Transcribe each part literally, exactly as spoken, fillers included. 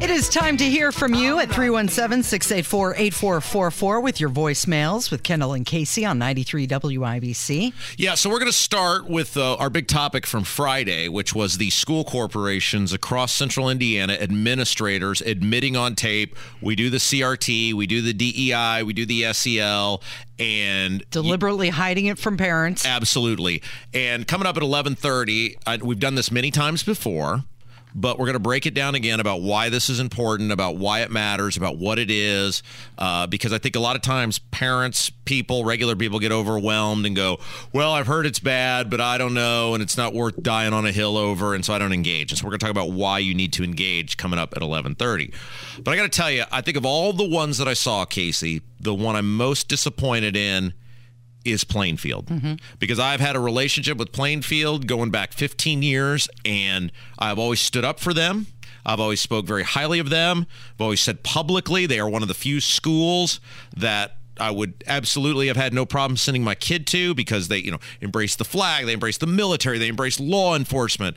It is time to hear from you at three one seven, six eight four, eight four four four with your voicemails with Kendall and Casey on ninety-three W I B C. Yeah, so we're going to start with uh, our big topic from Friday, which was the school corporations across central Indiana, administrators admitting on tape, we do the C R T, we do the D E I, we do the S E L, and deliberately you, hiding it from parents. Absolutely. And coming up at eleven thirty, I, we've done this many times before, but we're going to break it down again about why this is important, about why it matters, about what it is, uh, because I think a lot of times parents, people, regular people get overwhelmed and go, well, I've heard it's bad, but I don't know, and it's not worth dying on a hill over, and so I don't engage. And so we're going to talk about why you need to engage coming up at eleven thirty. But I got to tell you, I think of all the ones that I saw, Casey, the one I'm most disappointed in is Plainfield, mm-hmm. because I've had a relationship with Plainfield going back fifteen years, and I've always stood up for them. I've always spoke very highly of them. I've always said publicly they are one of the few schools that I would absolutely have had no problem sending my kid to, because they, you know, embrace the flag, they embrace the military, they embrace law enforcement.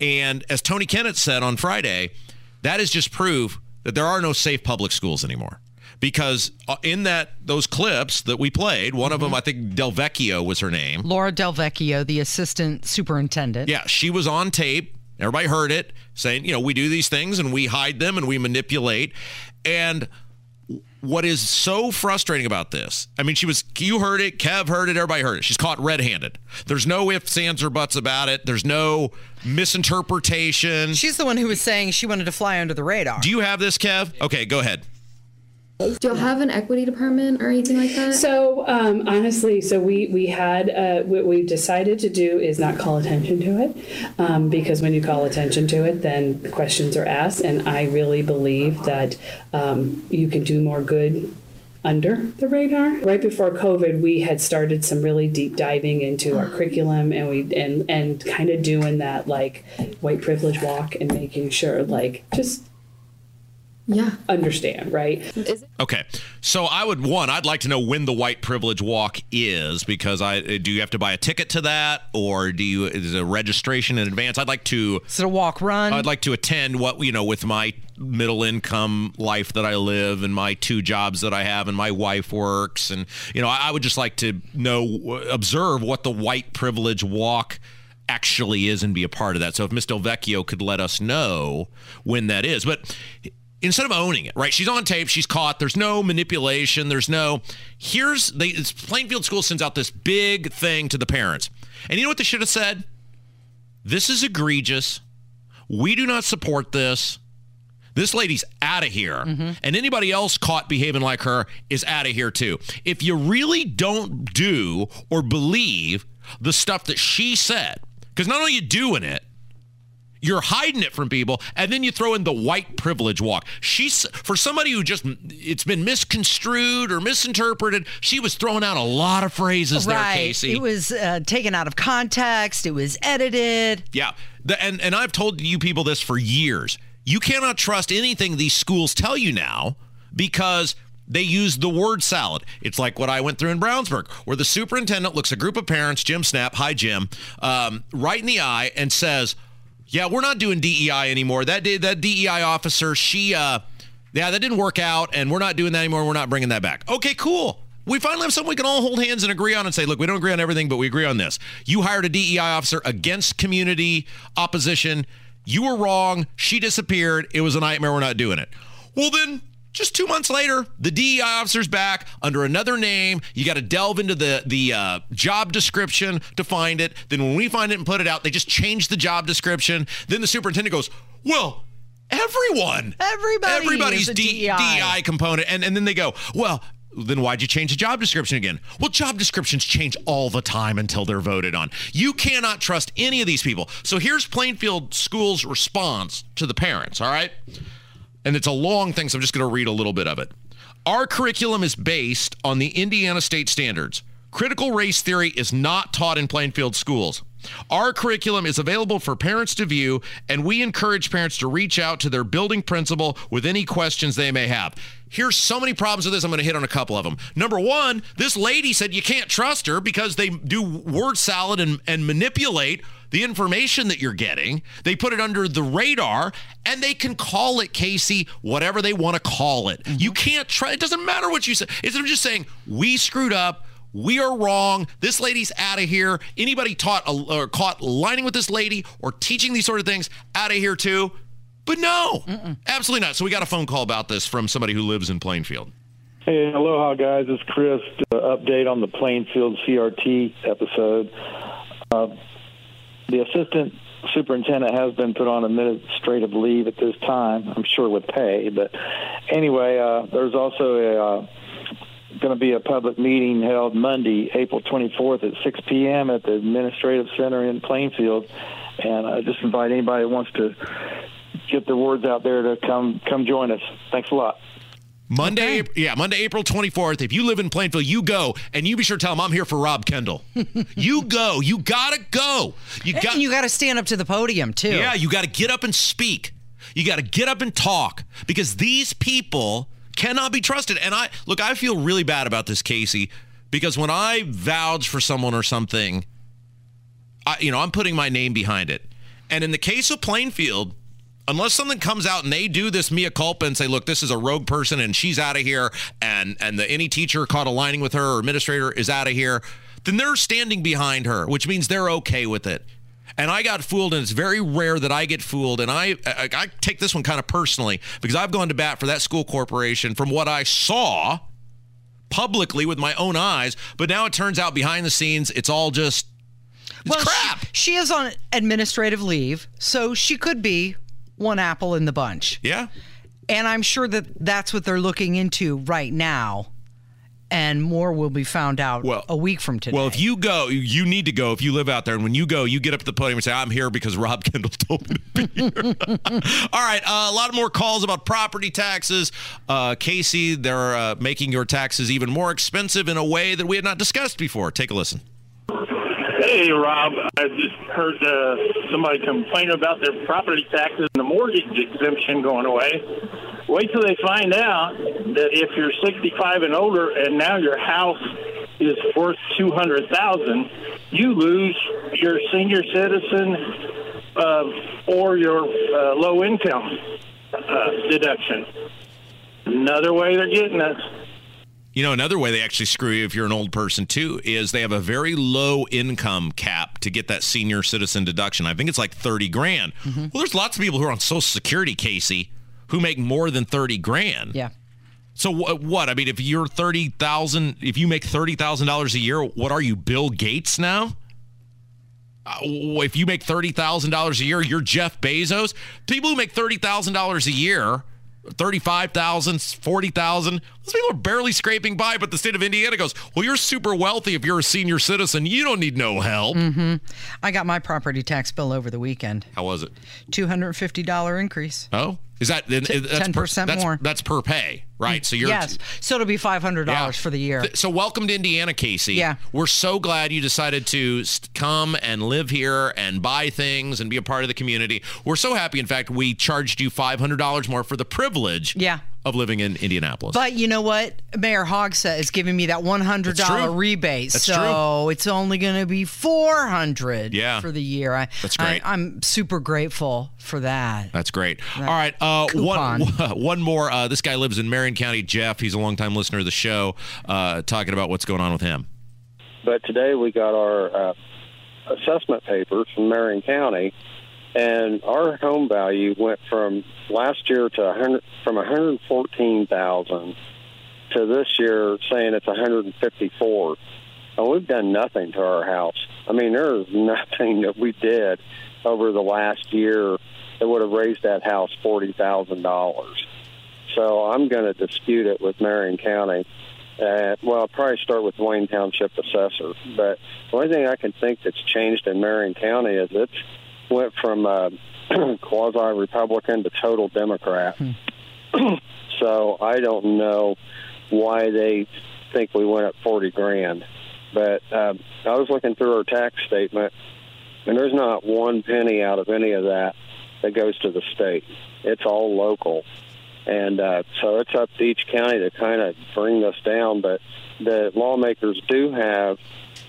And as Tony Kennett said on Friday, that is just proof that there are no safe public schools anymore. Because in that those clips that we played, one mm-hmm. of them, I think Delvecchio was her name. Laura Delvecchio, the assistant superintendent. Yeah, she was on tape. Everybody heard it saying, you know, we do these things and we hide them and we manipulate. And what is so frustrating about this, I mean, she was, you heard it, Kev heard it, everybody heard it. She's caught red-handed. There's no ifs, ands, or buts about it. There's no misinterpretation. She's the one who was saying she wanted to fly under the radar. Do you have this, Kev? Okay, go ahead. Do y'all have an equity department or anything like that? So, um, honestly, so we, we had, uh, what we've decided to do is not call attention to it, um, because when you call attention to it, then questions are asked, and I really believe that um, you can do more good under the radar. Right before COVID, we had started some really deep diving into our curriculum, and we and, and kind of doing that, like, white privilege walk and making sure, like, just... Yeah. Understand, right? Okay. So I would, one, I'd like to know when the white privilege walk is, because I do you have to buy a ticket to that, or do you, is it a registration in advance? I'd like to... Is it a walk run? I'd like to attend what, you know, with my middle income life that I live and my two jobs that I have and my wife works. And, you know, I, I would just like to know, observe what the white privilege walk actually is and be a part of that. So if Miz Delvecchio could let us know when that is. But... instead of owning it, right? She's on tape. She's caught. There's no manipulation. There's no, here's, they, it's Plainfield School sends out this big thing to the parents. And you know what they should have said? This is egregious. We do not support this. This lady's out of here. Mm-hmm. And anybody else caught behaving like her is out of here too. If you really don't do or believe the stuff that she said, because not only are you doing it, you're hiding it from people, and then you throw in the white privilege walk. She's, for somebody who just, it's been misconstrued or misinterpreted, she was throwing out a lot of phrases right. there, Casey. It was uh, taken out of context. It was edited. Yeah, the, and, and I've told you people this for years. You cannot trust anything these schools tell you now, because they use the word salad. It's like what I went through in Brownsburg, where the superintendent looks a group of parents, Jim Snap, hi, Jim, um, right in the eye and says, yeah, we're not doing D E I anymore. That that D E I officer, she, uh, yeah, that didn't work out, and we're not doing that anymore. We're not bringing that back. Okay, cool. We finally have something we can all hold hands and agree on and say, look, we don't agree on everything, but we agree on this. You hired a D E I officer against community opposition. You were wrong. She disappeared. It was a nightmare. We're not doing it. Well, then... just two months later, the D E I officer's back under another name. You got to delve into the, the uh, job description to find it. Then when we find it and put it out, they just change the job description. Then the superintendent goes, well, everyone. Everybody's everybody's D E I component. And, and then they go, well, Then why'd you change the job description again? Well, job descriptions change all the time until they're voted on. You cannot trust any of these people. So here's Plainfield School's response to the parents, all right? And it's a long thing, so I'm just going to read a little bit of it. Our curriculum is based on the Indiana state standards. Critical race theory is not taught in Plainfield schools. Our curriculum is available for parents to view, and we encourage parents to reach out to their building principal with any questions they may have. Here's so many problems with this. I'm going to hit on a couple of them. Number one, this lady said you can't trust her because they do word salad and, and manipulate the information that you're getting. They put it under the radar, and they can call it, Casey, whatever they want to call it. Mm-hmm. You can't try. It doesn't matter what you say. Instead of just saying, we screwed up. We are wrong. This lady's out of here. Anybody taught or caught lining with this lady or teaching these sort of things, out of here too. But no, Mm-mm. absolutely not. So we got a phone call about this from somebody who lives in Plainfield. Hey, aloha, guys. It's Chris. Uh, update on the Plainfield C R T episode. Uh, the assistant superintendent has been put on administrative leave at this time, I'm sure with pay. But anyway, uh, there's also a... Uh, going to be a public meeting held Monday, April twenty-fourth at six p.m. at the Administrative Center in Plainfield, and I just invite anybody who wants to get their words out there to come come join us. Thanks a lot. Monday, okay. yeah, Monday, April twenty-fourth. If you live in Plainfield, you go, and you be sure to tell them I'm here for Rob Kendall. You go. You got to go. You got. And you got to stand up to the podium, too. Yeah, you got to get up and speak. You got to get up and talk, because these people cannot be trusted. And I look, I feel really bad about this, Casey, because when I vouch for someone or something, I, you know, I'm putting my name behind it. And in the case of Plainfield, unless something comes out and they do this mea culpa and say, look, this is a rogue person and she's out of here, and and the any teacher caught aligning with her or administrator is out of here, then they're standing behind her, which means they're okay with it. And I got fooled, and it's very rare that I get fooled. And I, I I take this one kind of personally, because I've gone to bat for that school corporation from what I saw publicly with my own eyes. But now it turns out behind the scenes, it's all just it's well, crap. She, she is on administrative leave, so she could be one apple in the bunch. Yeah. And I'm sure that that's what they're looking into right now. And more will be found out well, a week from today. Well, if you go, you need to go. If you live out there, and when you go, you get up at the podium and say, I'm here because Rob Kendall told me to be here. All right, uh, a lot more calls about property taxes. Uh, Casey, they're uh, making your taxes even more expensive in a way that we had not discussed before. Take a listen. Hey, Rob, I just heard uh, somebody complain about their property taxes and the mortgage exemption going away. Wait till they find out that if you're sixty-five and older and now your house is worth two hundred thousand dollars, you lose your senior citizen uh, or your uh, low income uh, deduction. Another way they're getting us. You know, another way they actually screw you if you're an old person, too, is they have a very low income cap to get that senior citizen deduction. I think it's like thirty grand. Mm-hmm. Well, there's lots of people who are on Social Security, Casey, who make more than thirty grand. Yeah. So what? what? I mean, if you're thirty thousand, if you make thirty thousand dollars a year, what are you, Bill Gates now? Uh, if you make thirty thousand dollars a year, you're Jeff Bezos. People who make thirty thousand dollars a year, thirty-five thousand, forty thousand. Those people are barely scraping by, but the state of Indiana goes, well, you're super wealthy if you're a senior citizen. You don't need no help. Mm-hmm. I got my property tax bill over the weekend. How was it? two hundred fifty dollars increase. Oh, is that T- that's ten percent per, that's, more? That's per pay, right? So you're yes. So it'll be five hundred dollars yeah. for the year. So welcome to Indiana, Casey. Yeah. We're so glad you decided to come and live here and buy things and be a part of the community. We're so happy. In fact, we charged you five hundred dollars more for the privilege. Yeah. Of living in Indianapolis. But you know what? Mayor Hogsett is giving me that one hundred dollars rebate. That's so true. It's only going to be four hundred dollars yeah. for the year. I, That's great. I, I'm super grateful for that. That's great. That All right. Uh, one, one more. Uh, this guy lives in Marion County. Jeff, he's a longtime listener of the show, uh, talking about what's going on with him. But today we got our uh, assessment paper from Marion County. And our home value went from last year to one hundred, from one hundred fourteen thousand to this year saying it's one hundred fifty-four. And we've done nothing to our house. I mean, there's nothing that we did over the last year that would have raised that house forty thousand dollars. So I'm going to dispute it with Marion County Uh, well, I'll probably start with Wayne Township Assessor. But the only thing I can think that's changed in Marion County is it went from uh, quasi-Republican to total Democrat. Hmm. So I don't know why they think we went up forty grand. But uh, I was looking through our tax statement, and there's not one penny out of any of that that goes to the state. It's all local. And uh, so it's up to each county to kind of bring this down. But the lawmakers do have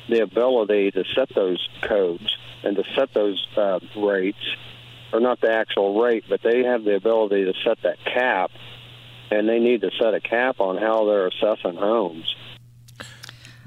the ability to set those codes and to set those uh, rates, or not the actual rate, but they have the ability to set that cap, and they need to set a cap on how they're assessing homes.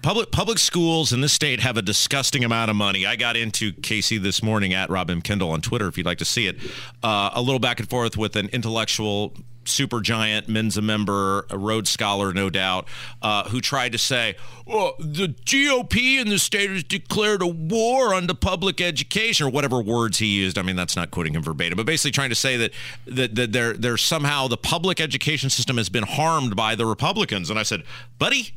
Public public schools in this state have a disgusting amount of money. I got into K C this morning at Rob M. Kendall on Twitter, if you'd like to see it, uh, a little back and forth with an intellectual supergiant, Mensa member, a Rhodes Scholar, no doubt, uh, who tried to say, oh, the G O P in the state has declared a war on the public education, or whatever words he used. I mean, that's not quoting him verbatim, but basically trying to say that, that, that they're, they're somehow the public education system has been harmed by the Republicans. And I said, buddy,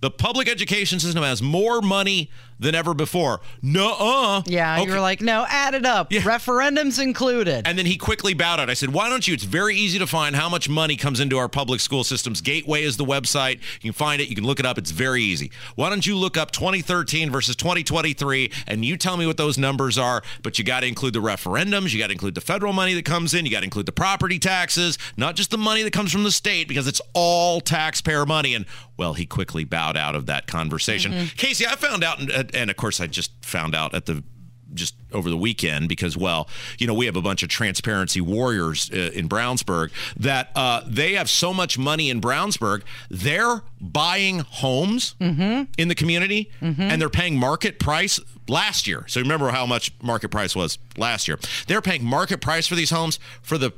the public education system has more money than ever before. Nuh-uh. Yeah, okay. You were like, no, add it up. Yeah. Referendums included. And then he quickly bowed out. I said, why don't you? It's very easy to find how much money comes into our public school systems. Gateway is the website. You can find it. You can look it up. It's very easy. Why don't you look up twenty thirteen versus twenty twenty-three, and you tell me what those numbers are, but you got to include the referendums. You got to include the federal money that comes in. You got to include the property taxes, not just the money that comes from the state, because it's all taxpayer money. And, well, he quickly bowed out of that conversation. Mm-hmm. Casey, I found out, and, and of course I just found out at the just over the weekend because, well, you know, we have a bunch of transparency warriors uh, in Brownsburg, that uh, they have so much money in Brownsburg, they're buying homes mm-hmm. in the community mm-hmm. and they're paying market price last year. So remember how much market price was last year. They're paying market price for these homes for the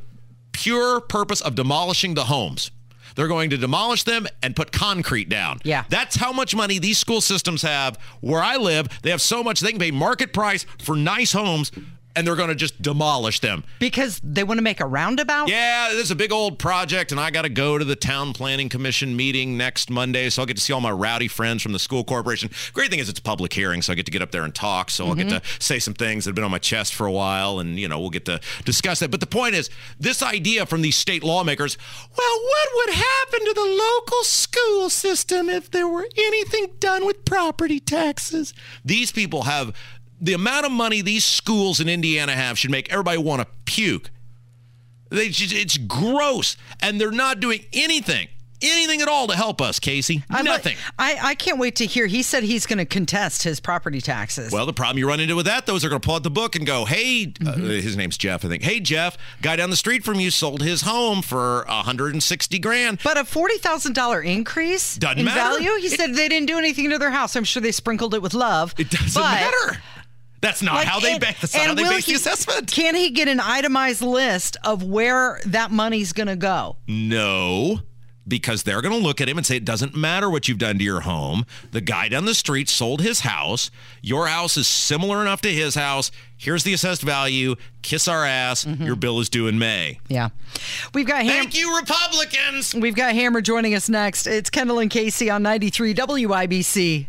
pure purpose of demolishing the homes. They're going to demolish them and put concrete down. Yeah. That's how much money these school systems have. Where I live, they have so much they can pay market price for nice homes, and they're going to just demolish them. Because they want to make a roundabout? Yeah, there's a big old project, and I got to go to the Town Planning Commission meeting next Monday, so I'll get to see all my rowdy friends from the school corporation. Great thing is it's a public hearing, so I get to get up there and talk, so mm-hmm. I'll get to say some things that have been on my chest for a while, and, you know, we'll get to discuss that. But the point is, this idea from these state lawmakers, well, what would happen to the local school system if there were anything done with property taxes? These people have... The amount of money these schools in Indiana have should make everybody want to puke. They just, it's gross, and they're not doing anything, anything at all to help us, Casey. I'm Nothing. Like, I, I can't wait to hear. He said he's going to contest his property taxes. Well, the problem you run into with that, though, is they're going to pull out the book and go, hey, mm-hmm. uh, his name's Jeff, I think. Hey, Jeff, guy down the street from you sold his home for one hundred sixty grand. But a forty thousand dollars increase doesn't in matter. Value? He it, said they didn't do anything to their house. I'm sure they sprinkled it with love. It doesn't but- matter. That's not like, how they, and, ba- that's not how they base he, the assessment. Can he get an itemized list of where that money's going to go? No, because they're going to look at him and say, it doesn't matter what you've done to your home. The guy down the street sold his house. Your house is similar enough to his house. Here's the assessed value. Kiss our ass. Mm-hmm. Your bill is due in May. Yeah. We've got Ham- Thank you, Republicans. We've got Hammer joining us next. It's Kendall and Casey on ninety-three W I B C.